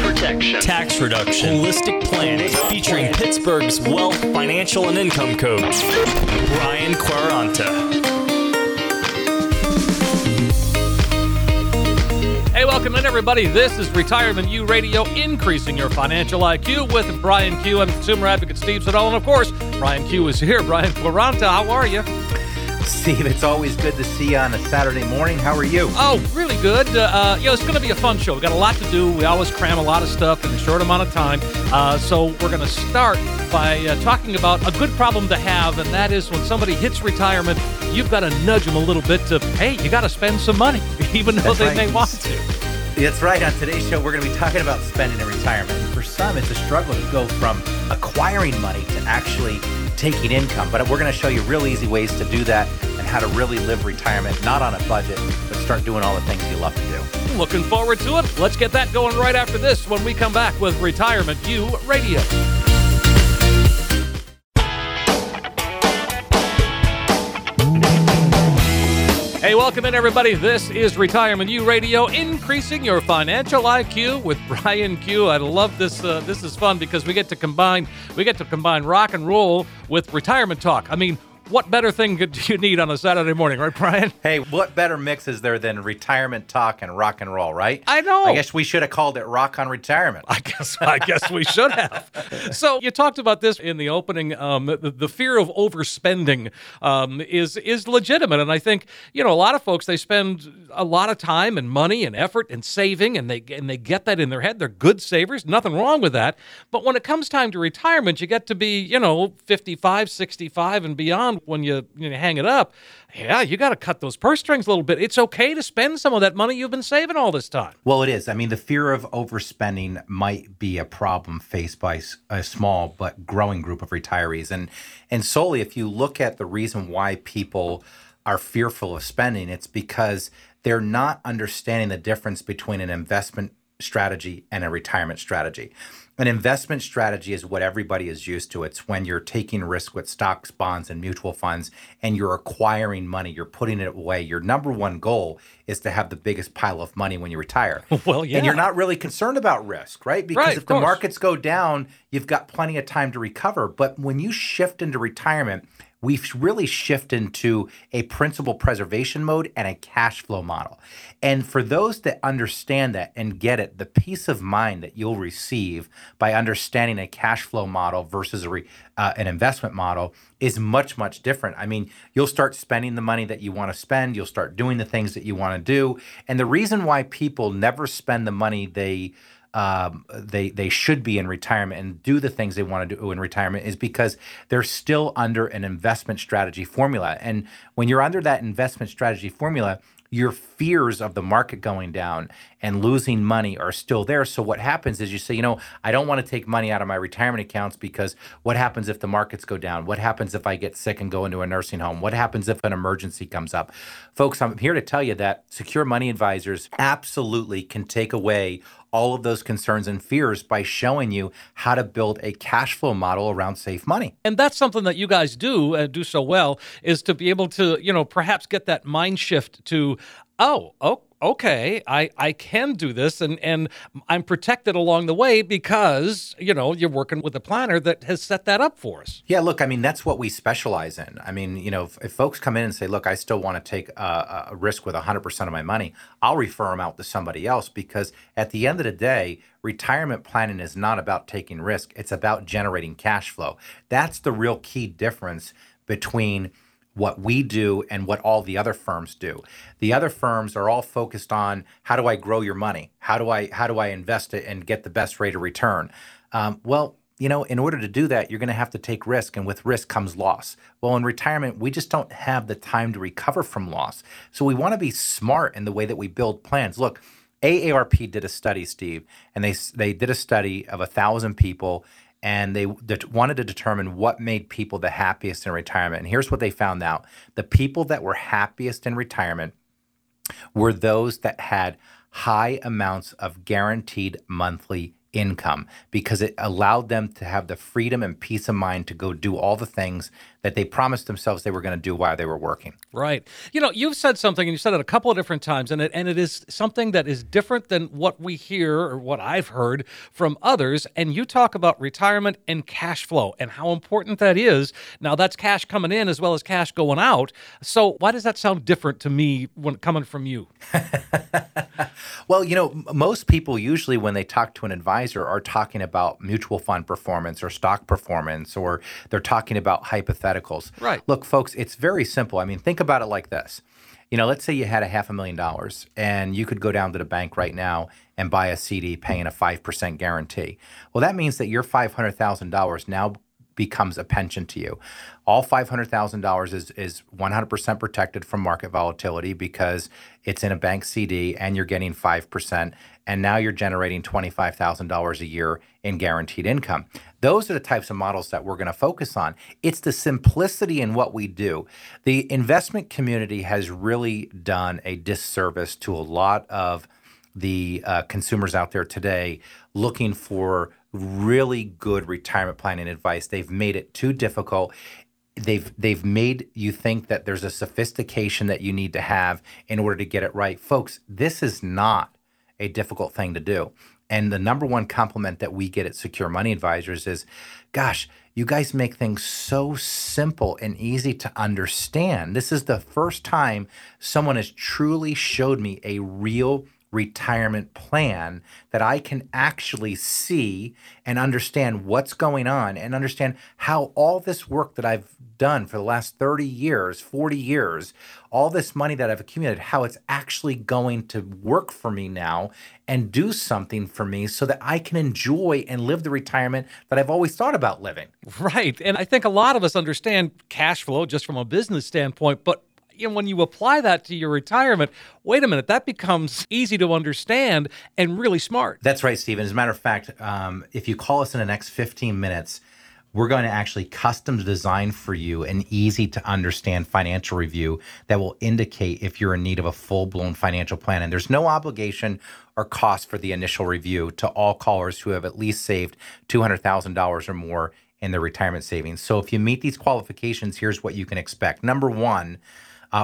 protection. Tax reduction. Holistic planning. Featuring Pittsburgh's wealth, financial, and income coach, Brian Quaranta. Hey, welcome in, everybody. This is Retirement U Radio, increasing your financial IQ with Brian Q. I'm consumer advocate Steve Siddall. And, of course, Brian Q is here. Brian Quaranta, how are you? Steve, it's always good to see you on a Saturday morning. How are you? Oh, really good. It's going to be a fun show. We've got a lot to do. We always cram a lot of stuff in a short amount of time. So we're going to start by talking about a good problem to have, and that is when somebody hits retirement, you've got to nudge them a little bit to, hey, you got to spend some money, even though they may want to. That's right. On today's show, we're going to be talking about spending in retirement. And for some, it's a struggle to go from acquiring money to actually taking income, but we're going to show you real easy ways to do that and how to really live retirement, not on a budget, but start doing all the things you love to do. Looking forward to it. Let's get that going right after this when we come back with Retirement U Radio. Hey, welcome in, everybody. This is Retirement U Radio, increasing your financial IQ with Brian Q. I love this. This is fun because we get to combine rock and roll with retirement talk. I mean, what better thing do you need on a Saturday morning, right, Brian? Hey, what better mix is there than retirement talk and rock and roll, right? I know. I guess we should have called it Rock on Retirement. I guess we should have. So you talked about this in the opening. The fear of overspending is legitimate. And I think, a lot of folks, they spend a lot of time and money and effort and saving, and they get that in their head. They're good savers. Nothing wrong with that. But when it comes time to retirement, you get to be, 55, 65 and beyond. When you hang it up, you got to cut those purse strings a little bit. It's okay to spend some of that money you've been saving all this time. Well, it is. I mean, the fear of overspending might be a problem faced by a small but growing group of retirees. And solely, if you look at the reason why people are fearful of spending, it's because they're not understanding the difference between an investment strategy and a retirement strategy. An investment strategy is what everybody is used to. It's when you're taking risk with stocks, bonds, and mutual funds, and you're acquiring money, you're putting it away. Your number one goal is to have the biggest pile of money when you retire. Well, yeah. And you're not really concerned about risk, right? Because if the markets go down, you've got plenty of time to recover. But when you shift into retirement, we really shift into a principal preservation mode and a cash flow model. And for those that understand that and get it, the peace of mind that you'll receive by understanding a cash flow model versus an investment model is much, much different. I mean, you'll start spending the money that you want to spend. You'll start doing the things that you want to do. And the reason why people never spend the money they should be in retirement and do the things they want to do in retirement is because they're still under an investment strategy formula. And when you're under that investment strategy formula, your fears of the market going down and losing money are still there. So what happens is you say, I don't want to take money out of my retirement accounts because what happens if the markets go down? What happens if I get sick and go into a nursing home? What happens if an emergency comes up? Folks, I'm here to tell you that Secure Money Advisors absolutely can take away all of those concerns and fears by showing you how to build a cash flow model around safe money. And that's something that you guys do and do so well, is to be able to, perhaps get that mind shift to, okay, I can do this, and I'm protected along the way because, you're working with a planner that has set that up for us. Yeah, look, I mean, that's what we specialize in. I mean, if folks come in and say, look, I still want to take a risk with 100% of my money, I'll refer them out to somebody else, because at the end of the day, retirement planning is not about taking risk. It's about generating cash flow. That's the real key difference between what we do and what all the other firms do. The other firms are all focused on, how do I grow your money? How do I invest it and get the best rate of return? In order to do that, you're going to have to take risk, and with risk comes loss. Well, in retirement, we just don't have the time to recover from loss. So we want to be smart in the way that we build plans. Look, AARP did a study, Steve, and they did a study of 1,000 people, and they wanted to determine what made people the happiest in retirement. And here's what they found out. The people that were happiest in retirement were those that had high amounts of guaranteed monthly income, because it allowed them to have the freedom and peace of mind to go do all the things that they promised themselves they were going to do while they were working. Right. You know, you've said something, and you've said it a couple of different times, and it is something that is different than what we hear or what I've heard from others. And you talk about retirement and cash flow and how important that is. Now, that's cash coming in as well as cash going out. So why does that sound different to me when coming from you? Well, you know, most people usually when they talk to an advisor are talking about mutual fund performance or stock performance, or they're talking about hypotheticals. Right. Look, folks, it's very simple. I mean, think about it like this. You know, let's say you had a $500,000 and you could go down to the bank right now and buy a CD paying a 5% guarantee. Well, that means that your $500,000 now becomes a pension to you. All $500,000 is 100% protected from market volatility because it's in a bank CD and you're getting 5%, and now you're generating $25,000 a year in guaranteed income. Those are the types of models that we're going to focus on. It's the simplicity in what we do. The investment community has really done a disservice to a lot of the consumers out there today looking for really good retirement planning advice. They've made it too difficult. They've made you think that there's a sophistication that you need to have in order to get it right. Folks, this is not a difficult thing to do. And the number one compliment that we get at Secure Money Advisors is, gosh, you guys make things so simple and easy to understand. This is the first time someone has truly showed me a real retirement plan that I can actually see and understand what's going on and understand how all this work that I've done for the last 30 years, 40 years, all this money that I've accumulated, how it's actually going to work for me now and do something for me so that I can enjoy and live the retirement that I've always thought about living. Right. And I think a lot of us understand cash flow just from a business standpoint, but you know, when you apply that to your retirement, wait a minute, that becomes easy to understand and really smart. That's right, Stephen. As a matter of fact, if you call us in the next 15 minutes, we're going to actually custom design for you an easy to understand financial review that will indicate if you're in need of a full-blown financial plan. And there's no obligation or cost for the initial review to all callers who have at least saved $200,000 or more in their retirement savings. So if you meet these qualifications, here's what you can expect. Number one,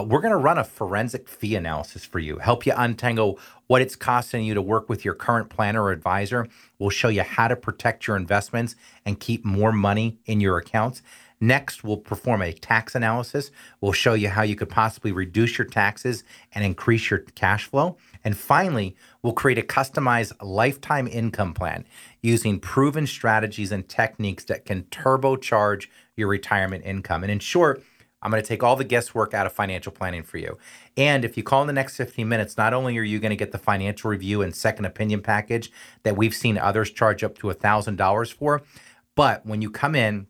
we're going to run a forensic fee analysis for you, help you untangle what it's costing you to work with your current planner or advisor. We'll show you how to protect your investments and keep more money in your accounts. Next, we'll perform a tax analysis. We'll show you how you could possibly reduce your taxes and increase your cash flow. And finally, we'll create a customized lifetime income plan using proven strategies and techniques that can turbocharge your retirement income. And in short, I'm going to take all the guesswork out of financial planning for you. And if you call in the next 15 minutes, not only are you going to get the financial review and second opinion package that we've seen others charge up to $1,000 for, but when you come in,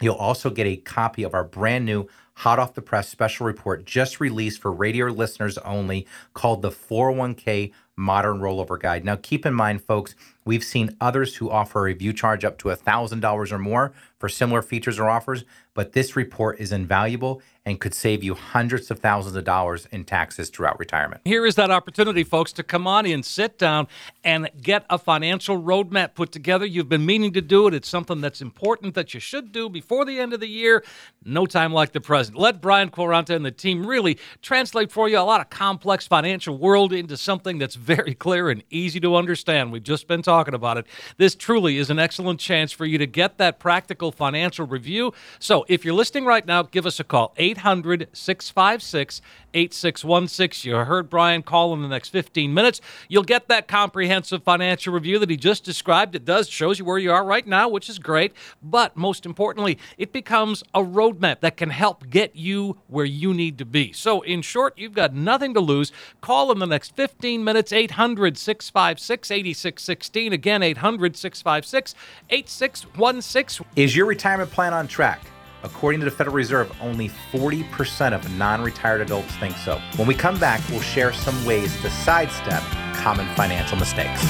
you'll also get a copy of our brand new hot off the press special report just released for radio listeners only called the 401k Modern Rollover Guide. Now, keep in mind, folks, we've seen others who offer a review charge up to $1,000 or more for similar features or offers, but this report is invaluable and could save you hundreds of thousands of dollars in taxes throughout retirement. Here is that opportunity, folks, to come on in, sit down, and get a financial roadmap put together. You've been meaning to do it. It's something that's important that you should do before the end of the year. No time like the present. Let Brian Quaranta and the team really translate for you a lot of complex financial world into something that's very clear and easy to understand. We've just been talking about it. This truly is an excellent chance for you to get that practical financial review. So if you're listening right now, give us a call, 800-656-8616. You heard Brian call in the next 15 minutes. You'll get that comprehensive financial review that he just described. It does shows you where you are right now, which is great. But most importantly, it becomes a roadmap that can help get you where you need to be. So in short, you've got nothing to lose. Call in the next 15 minutes, 800-656-8616. Again, 800-656-8616. Is your retirement plan on track? According to the Federal Reserve, only 40% of non-retired adults think so. When we come back, we'll share some ways to sidestep common financial mistakes.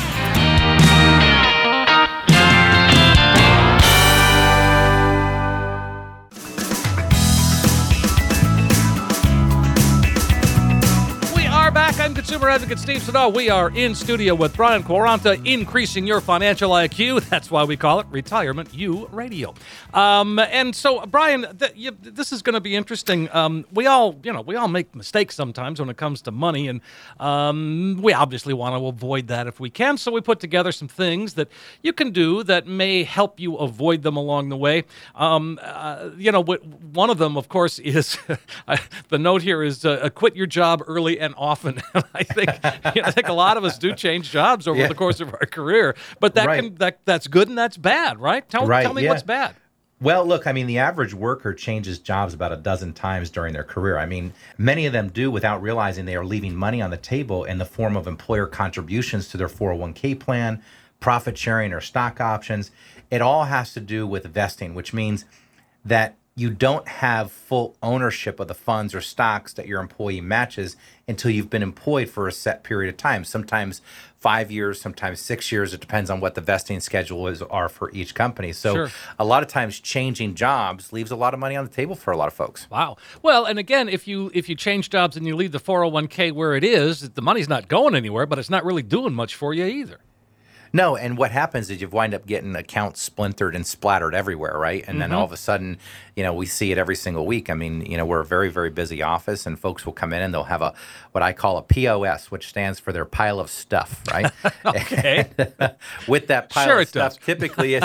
I'm consumer advocate Steve Siddall. We are in studio with Brian Quaranta, increasing your financial IQ. That's why we call it Retirement U Radio. And so, Brian, this is going to be interesting. We all make mistakes sometimes when it comes to money, and we obviously want to avoid that if we can. So we put together some things that you can do that may help you avoid them along the way. One of them, of course, is the note here is quit your job early and often. I think I think a lot of us do change jobs over the course of our career, but that that's good and that's bad, right? Tell me what's bad. Well, look, I mean, the average worker changes jobs about a dozen times during their career. I mean, many of them do without realizing they are leaving money on the table in the form of employer contributions to their 401k plan, profit sharing, or stock options. It all has to do with vesting, which means that you don't have full ownership of the funds or stocks that your employee matches until you've been employed for a set period of time, sometimes 5 years, sometimes 6 years. It depends on what the vesting schedule are for each company. So a lot of times changing jobs leaves a lot of money on the table for a lot of folks. Wow. Well, and again, if you change jobs and you leave the 401k where it is, the money's not going anywhere, but it's not really doing much for you either. No, and what happens is you wind up getting accounts splintered and splattered everywhere, right? And then all of a sudden, we see it every single week. I mean, we're a very, very busy office, and folks will come in and they'll have what I call a POS, which stands for their pile of stuff, right? Okay. With that pile of stuff, typically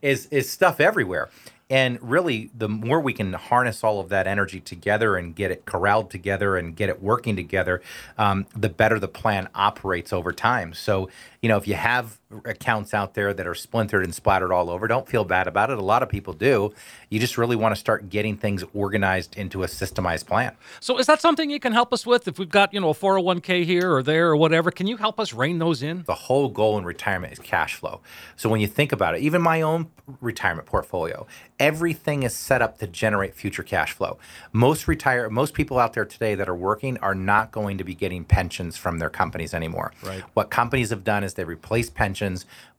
is stuff everywhere. And really, the more we can harness all of that energy together and get it corralled together and get it working together, the better the plan operates over time. So, if you have accounts out there that are splintered and splattered all over, don't feel bad about it. A lot of people do. You just really want to start getting things organized into a systemized plan. So is that something you can help us with? If we've got, a 401k here or there or whatever, can you help us rein those in? The whole goal in retirement is cash flow. So when you think about it, even my own retirement portfolio, everything is set up to generate future cash flow. Most people out there today that are working are not going to be getting pensions from their companies anymore. Right. What companies have done is they replace pensions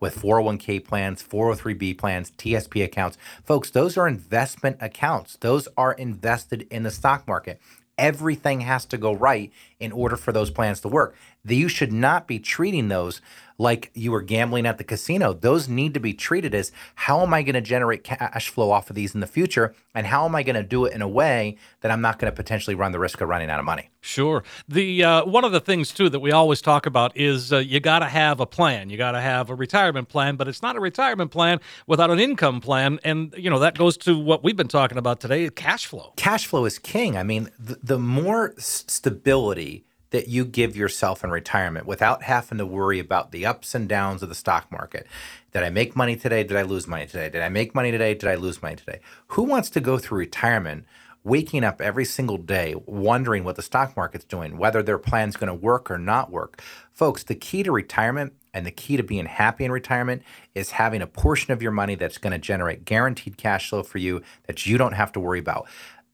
with 401k plans, 403b plans, TSP accounts. Folks, those are investment accounts. Those are invested in the stock market. Everything has to go right in order for those plans to work. You should not be treating those like you were gambling at the casino. Those need to be treated as, how am I going to generate cash flow off of these in the future? And how am I going to do it in a way that I'm not going to potentially run the risk of running out of money? Sure. The one of the things, too, that we always talk about is you got to have a plan. You got to have a retirement plan, but it's not a retirement plan without an income plan. And, that goes to what we've been talking about today, cash flow. Cash flow is king. I mean, the more stability that you give yourself in retirement without having to worry about the ups and downs of the stock market. Did I make money today? Did I lose money today? Did I make money today? Did I lose money today? Who wants to go through retirement waking up every single day wondering what the stock market's doing, whether their plan's going to work or not work? Folks, the key to retirement and the key to being happy in retirement is having a portion of your money that's going to generate guaranteed cash flow for you that you don't have to worry about.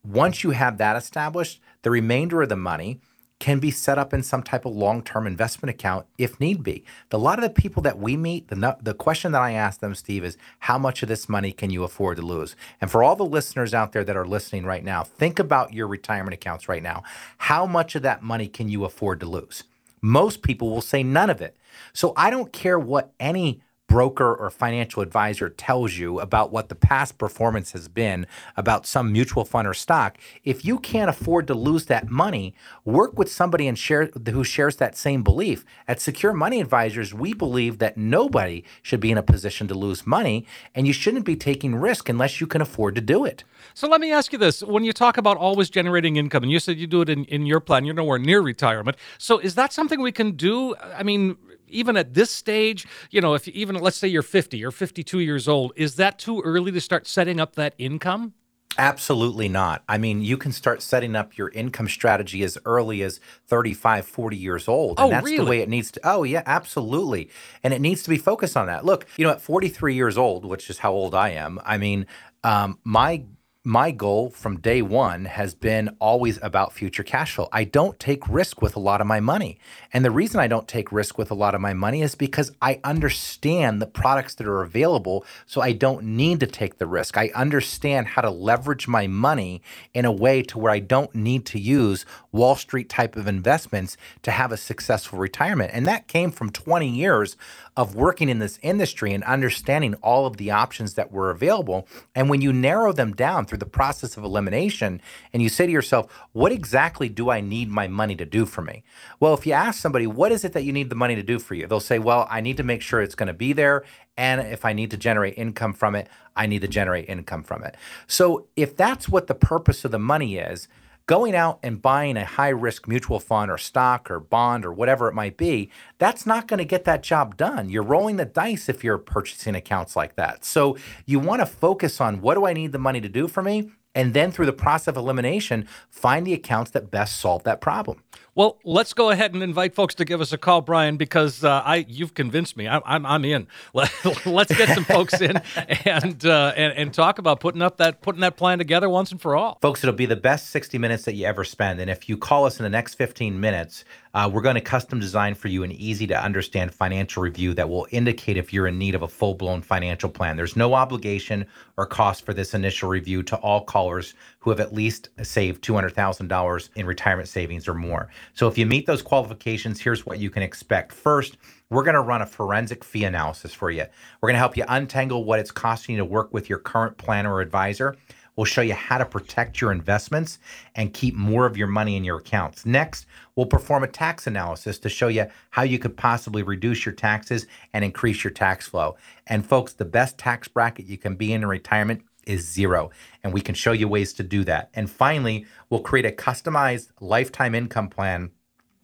Once you have that established, the remainder of the money can be set up in some type of long-term investment account if need be. A lot of the people that we meet, the question that I ask them, Steve, is how much of this money can you afford to lose? And for all the listeners out there that are listening right now, think about your retirement accounts right now. How much of that money can you afford to lose? Most people will say none of it. So I don't care what any broker or financial advisor tells you about what the past performance has been about some mutual fund or stock. If you can't afford to lose that money, work with somebody who shares that same belief. At Secure Money Advisors, we believe that nobody should be in a position to lose money, and you shouldn't be taking risk unless you can afford to do it. So let me ask you this. When you talk about always generating income, and you said you do it in your plan, you're nowhere near retirement. So is that something we can do? I mean, even at this stage, if even let's say you're 50 or 52 years old, is that too early to start setting up that income? Absolutely not. I mean, you can start setting up your income strategy as early as 35, 40 years old. And that's really the way it needs to. Oh, yeah, absolutely. And it needs to be focused on that. Look, at 43 years old, which is how old I am, I mean, my my goal from day one has been always about future cash flow. I don't take risk with a lot of my money. And the reason I don't take risk with a lot of my money is because I understand the products that are available, so I don't need to take the risk. I understand how to leverage my money in a way to where I don't need to use Wall Street type of investments to have a successful retirement. And that came from 20 years of working in this industry and understanding all of the options that were available. And when you narrow them down through the process of elimination and you say to yourself, what exactly do I need my money to do for me? Well, if you ask somebody, what is it that you need the money to do for you? They'll say, well, I need to make sure it's going to be there. And if I need to generate income from it, I need to generate income from it. So if that's what the purpose of the money is, going out and buying a high-risk mutual fund or stock or bond or whatever it might be, that's not going to get that job done. You're rolling the dice if you're purchasing accounts like that. So you want to focus on, what do I need the money to do for me? And then through the process of elimination, find the accounts that best solve that problem. Well, let's go ahead and invite folks to give us a call, Brian, because you've convinced me. I'm in. Let's get some folks in and talk about putting that plan together once and for all. Folks, it'll be the best 60 minutes that you ever spend. And if you call us in the next 15 minutes, we're going to custom design for you an easy to understand financial review that will indicate if you're in need of a full blown financial plan. There's no obligation or cost for this initial review to all callers who have at least saved $200,000 in retirement savings or more. So if you meet those qualifications, here's what you can expect. First, we're going to run a forensic fee analysis for you. We're going to help you untangle what it's costing you to work with your current planner or advisor. We'll show you how to protect your investments and keep more of your money in your accounts. Next, we'll perform a tax analysis to show you how you could possibly reduce your taxes and increase your tax flow. And folks, the best tax bracket you can be in retirement is zero, and we can show you ways to do that. And finally, we'll create a customized lifetime income plan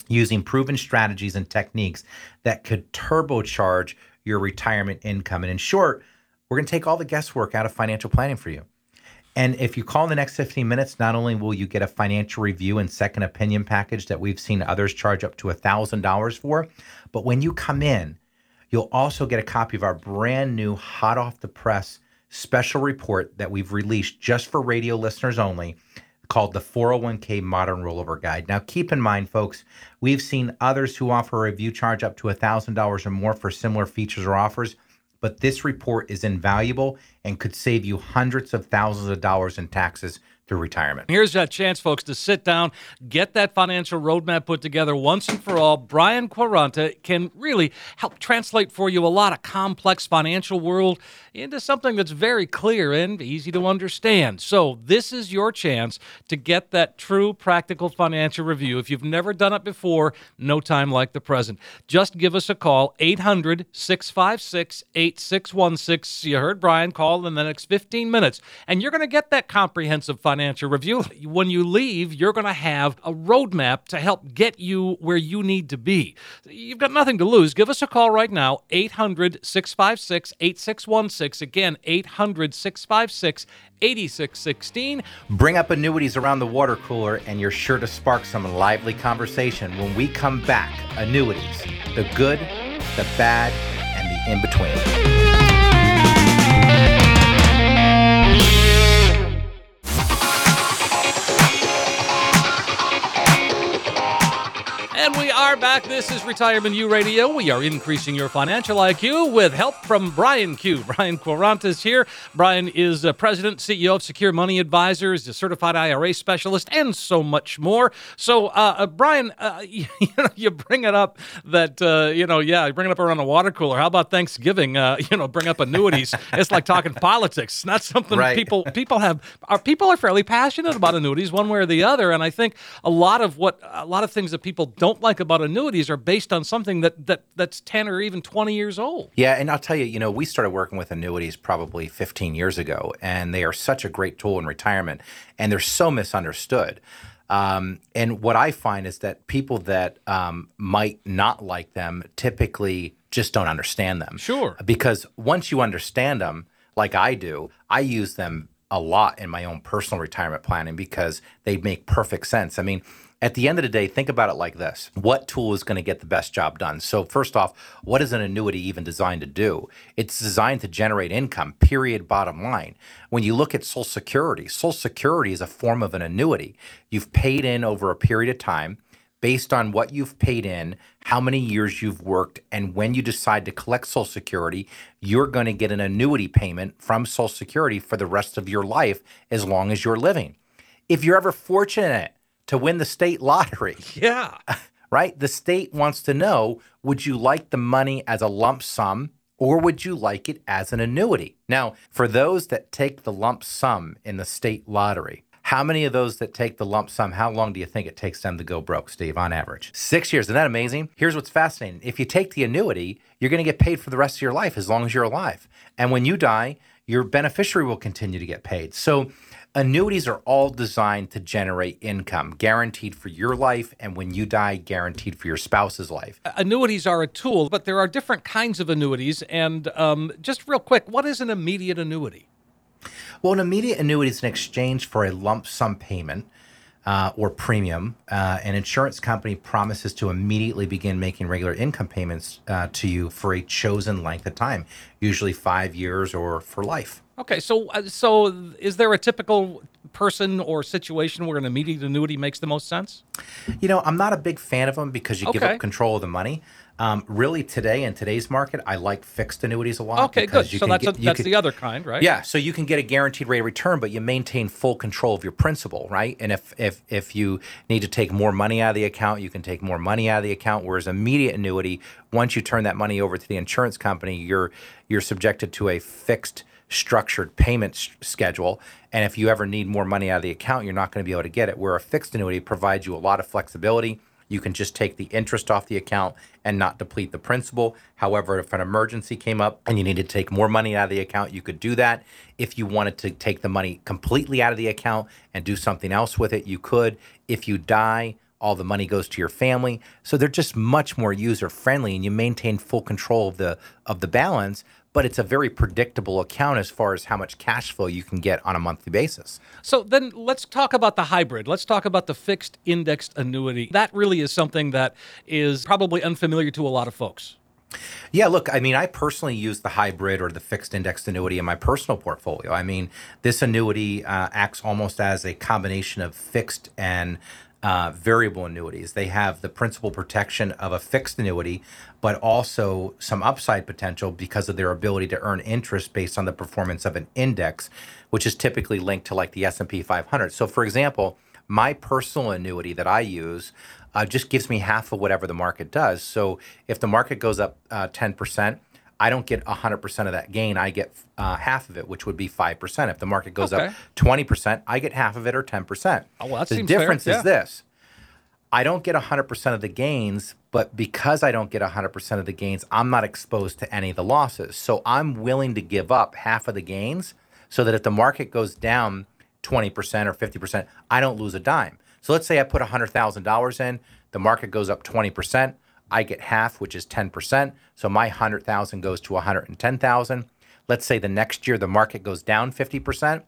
using proven strategies and techniques that could turbocharge your retirement income. And in short, we're going to take all the guesswork out of financial planning for you. And if you call in the next 15 minutes, not only will you get a financial review and second opinion package that we've seen others charge up to $1,000 for, but when you come in, you'll also get a copy of our brand new hot off the press special report that we've released just for radio listeners only, called the 401k Modern Rollover Guide. Now, keep in mind, folks, we've seen others who offer a review charge up to $1,000 or more for similar features or offers, but this report is invaluable and could save you hundreds of thousands of dollars in taxes through retirement. Here's that chance, folks, to sit down, get that financial roadmap put together once and for all. Brian Quaranta can really help translate for you a lot of complex financial world into something that's very clear and easy to understand. So this is your chance to get that true practical financial review. If you've never done it before, no time like the present. Just give us a call, 800-656-8616. You heard Brian, call in the next 15 minutes, and you're going to get that comprehensive financial review. When you leave, you're going to have a roadmap to help get you where you need to be. You've got nothing to lose. Give us a call right now, 800-656-8616. Again, 800-656-8616. Bring up annuities around the water cooler, and you're sure to spark some lively conversation when we come back. Annuities, the good, the bad, and the in-between. And we are back. This is Retirement U Radio. We are increasing your financial IQ with help from Brian Q. Brian Quaranta is here. Brian is president, CEO of Secure Money Advisors, a certified IRA specialist, and so much more. So, Brian, you bring it up that, you bring it up around the water cooler. How about Thanksgiving? Bring up annuities. It's like talking politics. It's not something right. People are fairly passionate about annuities one way or the other. And I think a lot of things that people don't like about annuities are based on something that's 10 or even 20 years old. Yeah, and I'll tell you, we started working with annuities probably 15 years ago, and they are such a great tool in retirement, and they're so misunderstood. And what I find is that people that might not like them typically just don't understand them. Sure. Because once you understand them, like I do, I use them a lot in my own personal retirement planning because they make perfect sense. I mean, At the end of the day, think about it like this. What tool is going to get the best job done? So first off, what is an annuity even designed to do? It's designed to generate income, period, bottom line. When you look at Social Security is a form of an annuity. You've paid in over a period of time based on what you've paid in, how many years you've worked, and when you decide to collect Social Security, you're going to get an annuity payment from Social Security for the rest of your life as long as you're living. If you're ever fortunate to win the state lottery. Yeah. Right? The state wants to know, would you like the money as a lump sum or would you like it as an annuity? Now, for those that take the lump sum in the state lottery, how many of those that take the lump sum, how long do you think it takes them to go broke, Steve, on average? 6 years. Isn't that amazing? Here's what's fascinating. If you take the annuity, you're going to get paid for the rest of your life as long as you're alive. And when you die, your beneficiary will continue to get paid. So annuities are all designed to generate income, guaranteed for your life, and when you die, guaranteed for your spouse's life. Annuities are a tool, but there are different kinds of annuities. And just real quick, what is an immediate annuity? Well, an immediate annuity is an exchange for a lump sum payment or premium. An insurance company promises to immediately begin making regular income payments to you for a chosen length of time, usually 5 years or for life. Okay, so is there a typical person or situation where an immediate annuity makes the most sense? You know, I'm not a big fan of them because you give up control of the money. Really, today in today's market, I like fixed annuities a lot. Okay, good. So that's the other kind, right? Yeah. So you can get a guaranteed rate of return, but you maintain full control of your principal, right? And if you need to take more money out of the account, you can take more money out of the account. Whereas immediate annuity, once you turn that money over to the insurance company, you're subjected to a fixed structured payment schedule. And if you ever need more money out of the account, you're not going to be able to get it. Where a fixed annuity provides you a lot of flexibility. You can just take the interest off the account and not deplete the principal. However, if an emergency came up and you needed to take more money out of the account, you could do that. If you wanted to take the money completely out of the account and do something else with it, you could. If you die, all the money goes to your family. So they're just much more user-friendly, and you maintain full control of the balance, but it's a very predictable account as far as how much cash flow you can get on a monthly basis. So then let's talk about the hybrid. Let's talk about the fixed indexed annuity. That really is something that is probably unfamiliar to a lot of folks. Yeah, look, I mean, I personally use the hybrid or the fixed indexed annuity in my personal portfolio. I mean, this annuity acts almost as a combination of fixed and variable annuities. They have the principal protection of a fixed annuity, but also some upside potential because of their ability to earn interest based on the performance of an index, which is typically linked to like the S&P 500. So for example, my personal annuity that I use just gives me half of whatever the market does. So if the market goes up 10%, I don't get 100% of that gain. I get half of it, which would be 5%. If the market goes up 20%, I get half of it or 10%. Oh, well, the difference is this. I don't get 100% of the gains, but because I don't get 100% of the gains, I'm not exposed to any of the losses. So I'm willing to give up half of the gains so that if the market goes down 20% or 50%, I don't lose a dime. So let's say I put $100,000 in, the market goes up 20%. I get half, which is 10%. So my 100,000 goes to 110,000. Let's say the next year the market goes down 50%.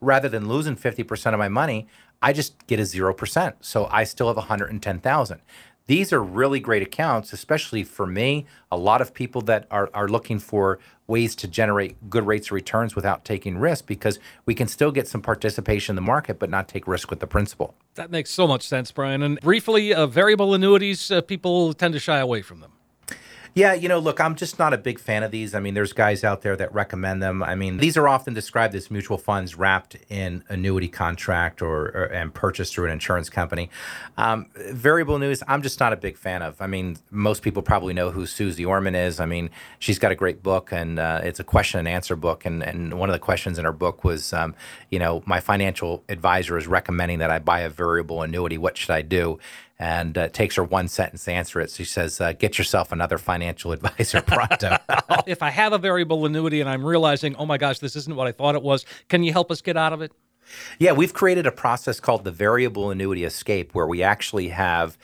Rather than losing 50% of my money, I just get a 0%. So I still have 110,000. These are really great accounts, especially for me. A lot of people that are looking for ways to generate good rates of returns without taking risk, because we can still get some participation in the market but not take risk with the principal. That makes so much sense, Brian. And briefly, variable annuities, people tend to shy away from them. Yeah, you know, look, I'm just not a big fan of these. I mean, there's guys out there that recommend them. I mean, these are often described as mutual funds wrapped in annuity contract or and purchased through an insurance company. Variable annuities, I'm just not a big fan of. I mean, most people probably know who Suzy Orman is. I mean, she's got a great book, and it's a question and answer book. And one of the questions in her book was, you know, my financial advisor is recommending that I buy a variable annuity. What should I do? And it takes her one sentence to answer it. She says, get yourself another financial advisor pronto. If I have a variable annuity and I'm realizing, oh my gosh, this isn't what I thought it was, can you help us get out of it? Yeah, we've created a process called the Variable Annuity Escape, where we actually have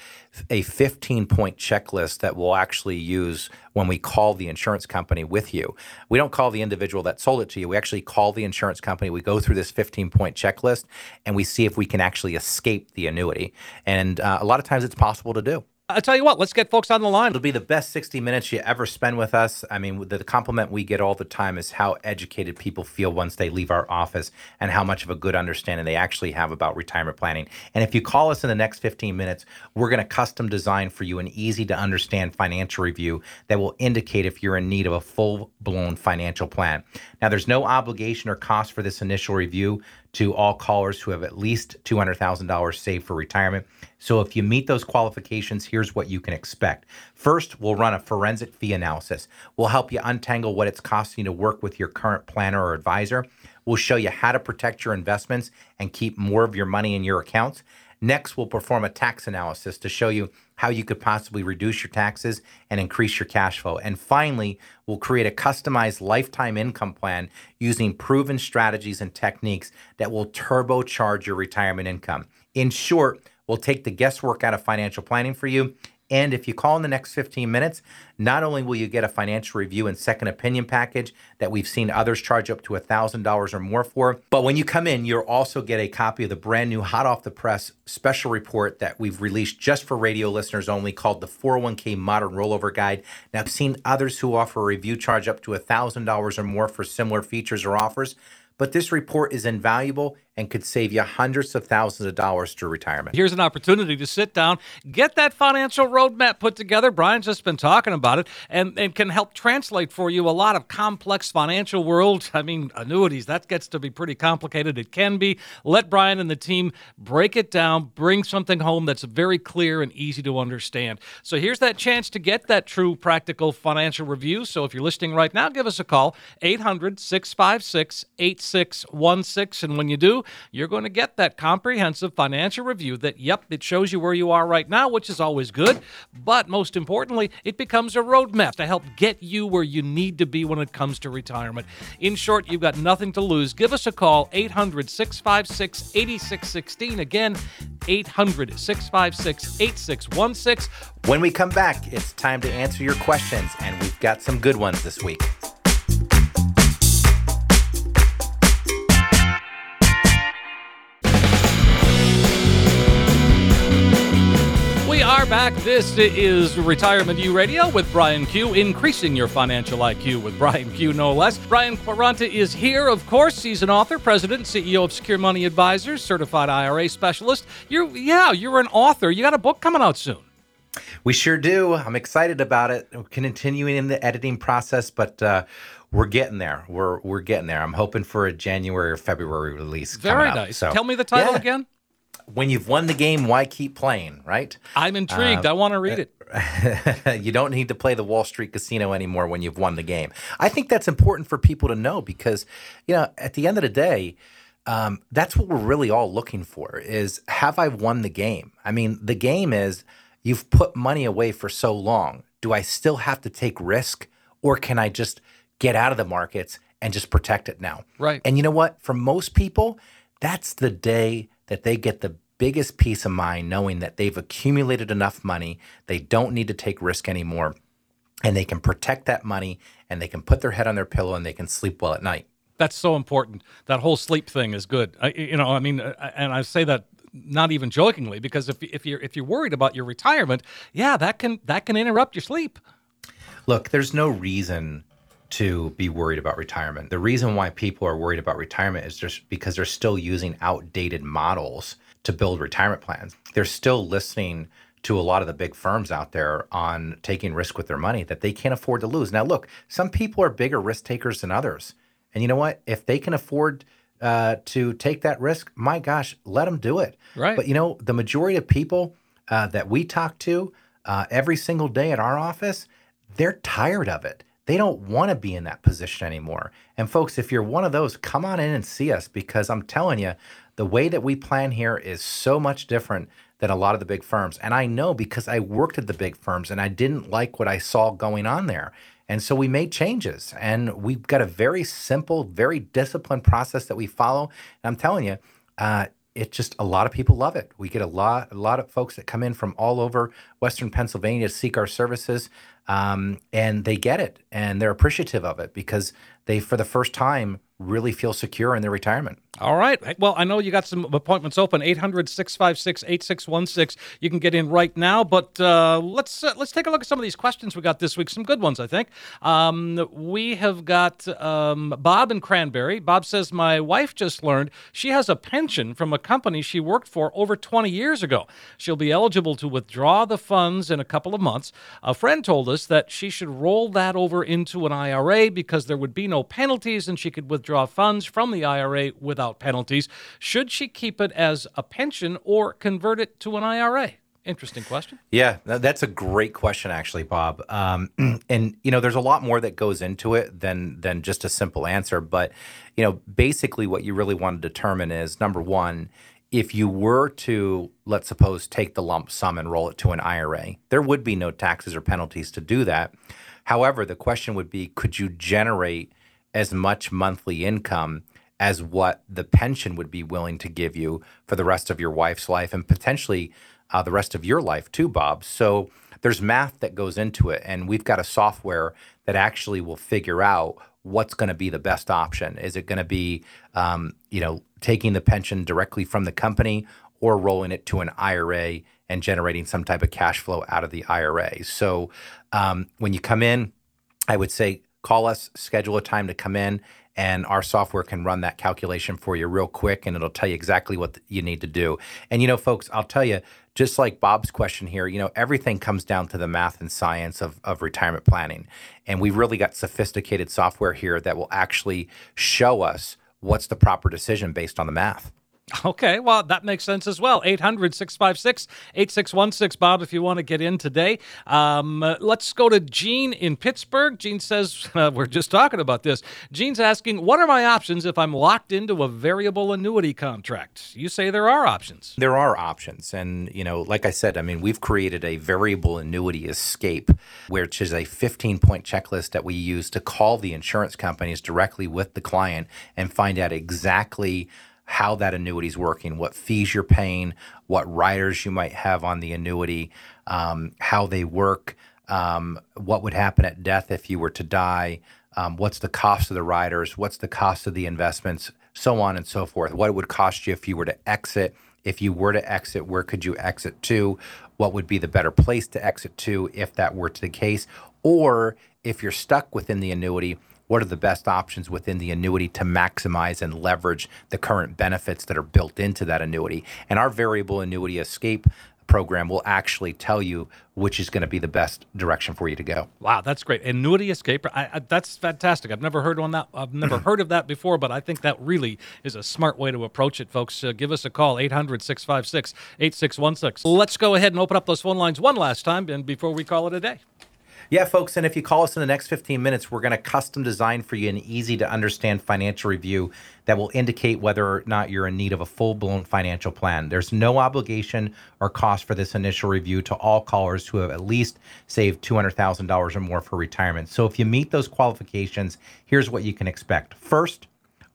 a 15-point checklist that we'll actually use when we call the insurance company with you. We don't call the individual that sold it to you. We actually call the insurance company. We go through this 15-point checklist, and we see if we can actually escape the annuity. And a lot of times it's possible to do. I'll tell you what, let's get folks on the line. It'll be the best 60 minutes you ever spend with us. I mean, the compliment we get all the time is how educated people feel once they leave our office and how much of a good understanding they actually have about retirement planning. And if you call us in the next 15 minutes, we're going to custom design for you an easy to understand financial review that will indicate if you're in need of a full-blown financial plan. Now, there's no obligation or cost for this initial review to all callers who have at least $200,000 saved for retirement. So if you meet those qualifications, here's what you can expect. First, we'll run a forensic fee analysis. We'll help you untangle what it's costing you to work with your current planner or advisor. We'll show you how to protect your investments and keep more of your money in your accounts. Next, we'll perform a tax analysis to show you how you could possibly reduce your taxes and increase your cash flow. And finally, we'll create a customized lifetime income plan using proven strategies and techniques that will turbocharge your retirement income. In short, we'll take the guesswork out of financial planning for you. And if you call in the next 15 minutes, not only will you get a financial review and second opinion package that we've seen others charge up to $1,000 or more for, but when you come in, you'll also get a copy of the brand new hot off the press special report that we've released just for radio listeners only called the 401k Modern Rollover Guide. Now, I've seen others who offer a review charge up to $1,000 or more for similar features or offers. But this report is invaluable and could save you hundreds of thousands of dollars through retirement. Here's an opportunity to sit down, get that financial roadmap put together. Brian's just been talking about it and can help translate for you a lot of complex financial world. I mean, annuities, that gets to be pretty complicated. It can be. Let Brian and the team break it down, bring something home that's very clear and easy to understand. So here's that chance to get that true practical financial review. So if you're listening right now, give us a call, 800-656-8616. And when you do, you're going to get that comprehensive financial review that, yep, it shows you where you are right now, which is always good. But most importantly, it becomes a roadmap to help get you where you need to be when it comes to retirement. In short, you've got nothing to lose. Give us a call, 800-656-8616. Again, 800-656-8616. When we come back, it's time to answer your questions, and we've got some good ones this week. Back. This is Retirement U Radio with Brian Q, increasing your financial IQ with Brian Q, no less. Brian Quaranta is here, of course. He's an author, president, CEO of Secure Money Advisors, certified IRA specialist. You're an author. You got a book coming out soon. We sure do. I'm excited about it. We're continuing in the editing process, but we're getting there. We're getting there. I'm hoping for a January or February release. Very nice. So, tell me the title again. When you've won the game, why keep playing, right? I'm intrigued. I want to read it. You don't need to play the Wall Street casino anymore when you've won the game. I think that's important for people to know because, you know, at the end of the day, that's what we're really all looking for is, have I won the game? I mean, the game is you've put money away for so long. Do I still have to take risk, or can I just get out of the markets and just protect it now? Right. And you know what? For most people, that's the day that they get the biggest peace of mind, knowing that they've accumulated enough money, they don't need to take risk anymore, and they can protect that money, and they can put their head on their pillow, and they can sleep well at night. That's so important. That whole sleep thing is good. And I say that not even jokingly, because if you're worried about your retirement, that can interrupt your sleep. Look, there's no reason to be worried about retirement. The reason why people are worried about retirement is just because they're still using outdated models to build retirement plans. They're still listening to a lot of the big firms out there on taking risk with their money that they can't afford to lose. Now, look, some people are bigger risk takers than others. And you know what? If they can afford to take that risk, my gosh, let them do it. Right. But you know, the majority of people that we talk to every single day at our office, they're tired of it. They don't want to be in that position anymore. And folks, if you're one of those, come on in and see us, because I'm telling you, the way that we plan here is so much different than a lot of the big firms. And I know because I worked at the big firms and I didn't like what I saw going on there. And so we made changes, and we've got a very simple, very disciplined process that we follow. And I'm telling you, it's just a lot of people love it. We get a lot of folks that come in from all over Western Pennsylvania to seek our services, and they get it, and they're appreciative of it because they, for the first time, really feel secure in their retirement. All right. Well, I know you got some appointments open, 800-656-8616. You can get in right now, but let's take a look at some of these questions we got this week. Some good ones, I think. We have got Bob in Cranberry. Bob says, my wife just learned she has a pension from a company she worked for over 20 years ago. She'll be eligible to withdraw the funds in a couple of months. A friend told us that she should roll that over into an IRA because there would be no penalties and she could withdraw funds from the IRA without penalties. Should she keep it as a pension or convert it to an IRA? Interesting question. Yeah, that's a great question, actually, Bob. And, you know, there's a lot more that goes into it than just a simple answer. But, you know, basically what you really want to determine is, number one, if you were to, let's suppose, take the lump sum and roll it to an IRA, there would be no taxes or penalties to do that. However, the question would be, could you generate as much monthly income as what the pension would be willing to give you for the rest of your wife's life and potentially the rest of your life too, Bob. So there's math that goes into it, and we've got a software that actually will figure out what's going to be the best option. Is it going to be, taking the pension directly from the company or rolling it to an IRA and generating some type of cash flow out of the IRA? So when you come in, I would say, call us, schedule a time to come in, and our software can run that calculation for you real quick, and it'll tell you exactly what you need to do. And, you know, folks, I'll tell you, just like Bob's question here, you know, everything comes down to the math and science of retirement planning. And we really got sophisticated software here that will actually show us what's the proper decision based on the math. Okay, well, that makes sense as well. 800-656-8616, Bob, if you want to get in today. Let's go to Gene in Pittsburgh. Gene says, we're just talking about this. Gene's asking, what are my options if I'm locked into a variable annuity contract? You say there are options. There are options. And, you know, like I said, I mean, we've created a variable annuity escape, which is a 15-point checklist that we use to call the insurance companies directly with the client and find out exactly how that annuity is working, what fees you're paying, what riders you might have on the annuity, how they work, what would happen at death if you were to die, what's the cost of the riders, what's the cost of the investments, so on and so forth, what it would cost you if you were to exit. If you were to exit, where could you exit to? What would be the better place to exit to if that were the case? Or if you're stuck within the annuity, what are the best options within the annuity to maximize and leverage the current benefits that are built into that annuity? And our variable annuity escape program will actually tell you which is going to be the best direction for you to go. Wow, that's great. Annuity escape, that's fantastic. I've never heard of that before, but I think that really is a smart way to approach it, folks. Give us a call, 800-656-8616. Let's go ahead and open up those phone lines one last time and before we call it a day. Yeah, folks, and if you call us in the next 15 minutes, we're going to custom design for you an easy-to-understand financial review that will indicate whether or not you're in need of a full-blown financial plan. There's no obligation or cost for this initial review to all callers who have at least saved $200,000 or more for retirement. So if you meet those qualifications, here's what you can expect. First,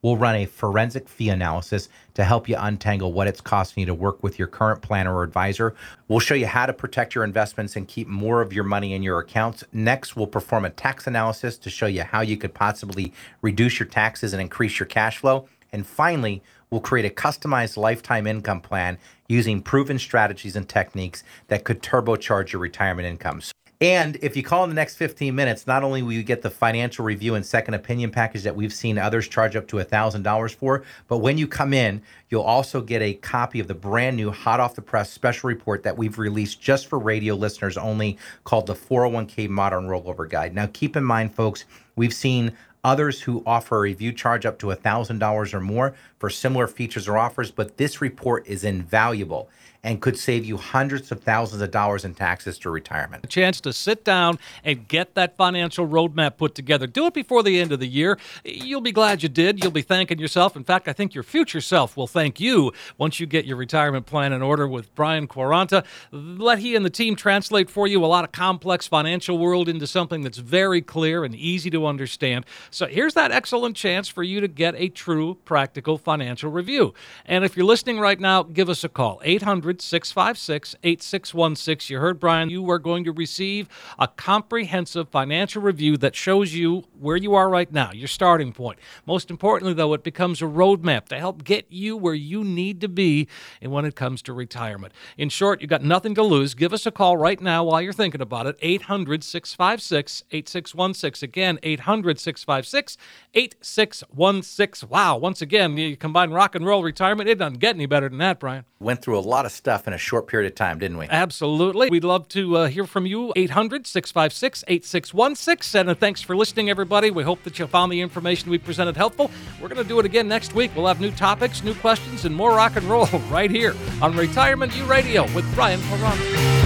we'll run a forensic fee analysis to help you untangle what it's costing you to work with your current planner or advisor. We'll show you how to protect your investments and keep more of your money in your accounts. Next, we'll perform a tax analysis to show you how you could possibly reduce your taxes and increase your cash flow. And finally, we'll create a customized lifetime income plan using proven strategies and techniques that could turbocharge your retirement income. And if you call in the next 15 minutes, not only will you get the financial review and second opinion package that we've seen others charge up to $1,000 for, but when you come in, you'll also get a copy of the brand new hot off the press special report that we've released just for radio listeners only, called the 401k Modern Rollover Guide. Now, keep in mind, folks, we've seen others who offer a review charge up to $1,000 or more for similar features or offers, but this report is invaluable and could save you hundreds of thousands of dollars in taxes to retirement. A chance to sit down and get that financial roadmap put together. Do it before the end of the year. You'll be glad you did. You'll be thanking yourself. In fact, I think your future self will thank you once you get your retirement plan in order with Brian Quaranta. Let he and the team translate for you a lot of complex financial world into something that's very clear and easy to understand. So here's that excellent chance for you to get a true, practical financial review. And if you're listening right now, give us a call, 800-656-8616. You heard, Brian, you are going to receive a comprehensive financial review that shows you where you are right now, your starting point. Most importantly, though, it becomes a roadmap to help get you where you need to be and when it comes to retirement. In short, you've got nothing to lose. Give us a call right now while you're thinking about it, 800-656-8616. Again, 800-656-8616. Wow, once again, you combine rock and roll retirement, it doesn't get any better than that, Brian. Went through a lot of stuff in a short period of time, didn't we? Absolutely. We'd love to hear from you, 800-656-8616. And thanks for listening, everybody. We hope that you found the information we presented helpful. We're going to do it again next week. We'll have new topics, new questions, and more rock and roll right here on Retirement U Radio with Brian Quaranta.